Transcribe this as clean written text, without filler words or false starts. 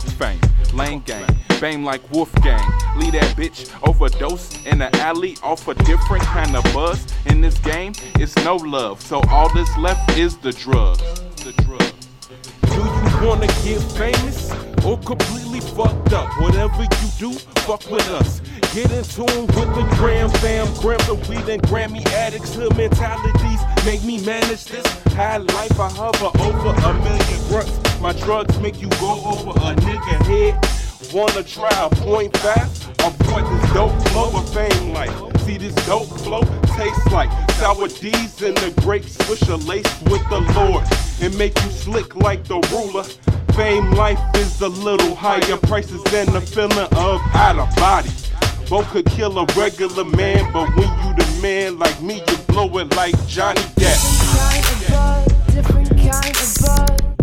Fuck fame, lame game, fame like Wolfgang. Leave that bitch overdose in the alley off a different kind of buzz. In this game, it's no love, so all that's left is the drugs. Do you wanna get famous or completely fucked up? Whatever you do, fuck with us. Get in tune with the gram fam, gram the weed and Grammy addicts. Hood mentalities make me manage this high life. I hover over a million grunts. My drugs make you go over a nigga head. Wanna try a .5? Avoid this dope flow of fame life. See this dope flow tastes like sour D's and the grapes. Swisher laced with the Lord and make you slick like the ruler. Fame life is a little higher prices than the feeling of out of body. Both could kill a regular man, but when you the man like me, you blow it like Johnny Depp. Different kind of bug, different kind of bug.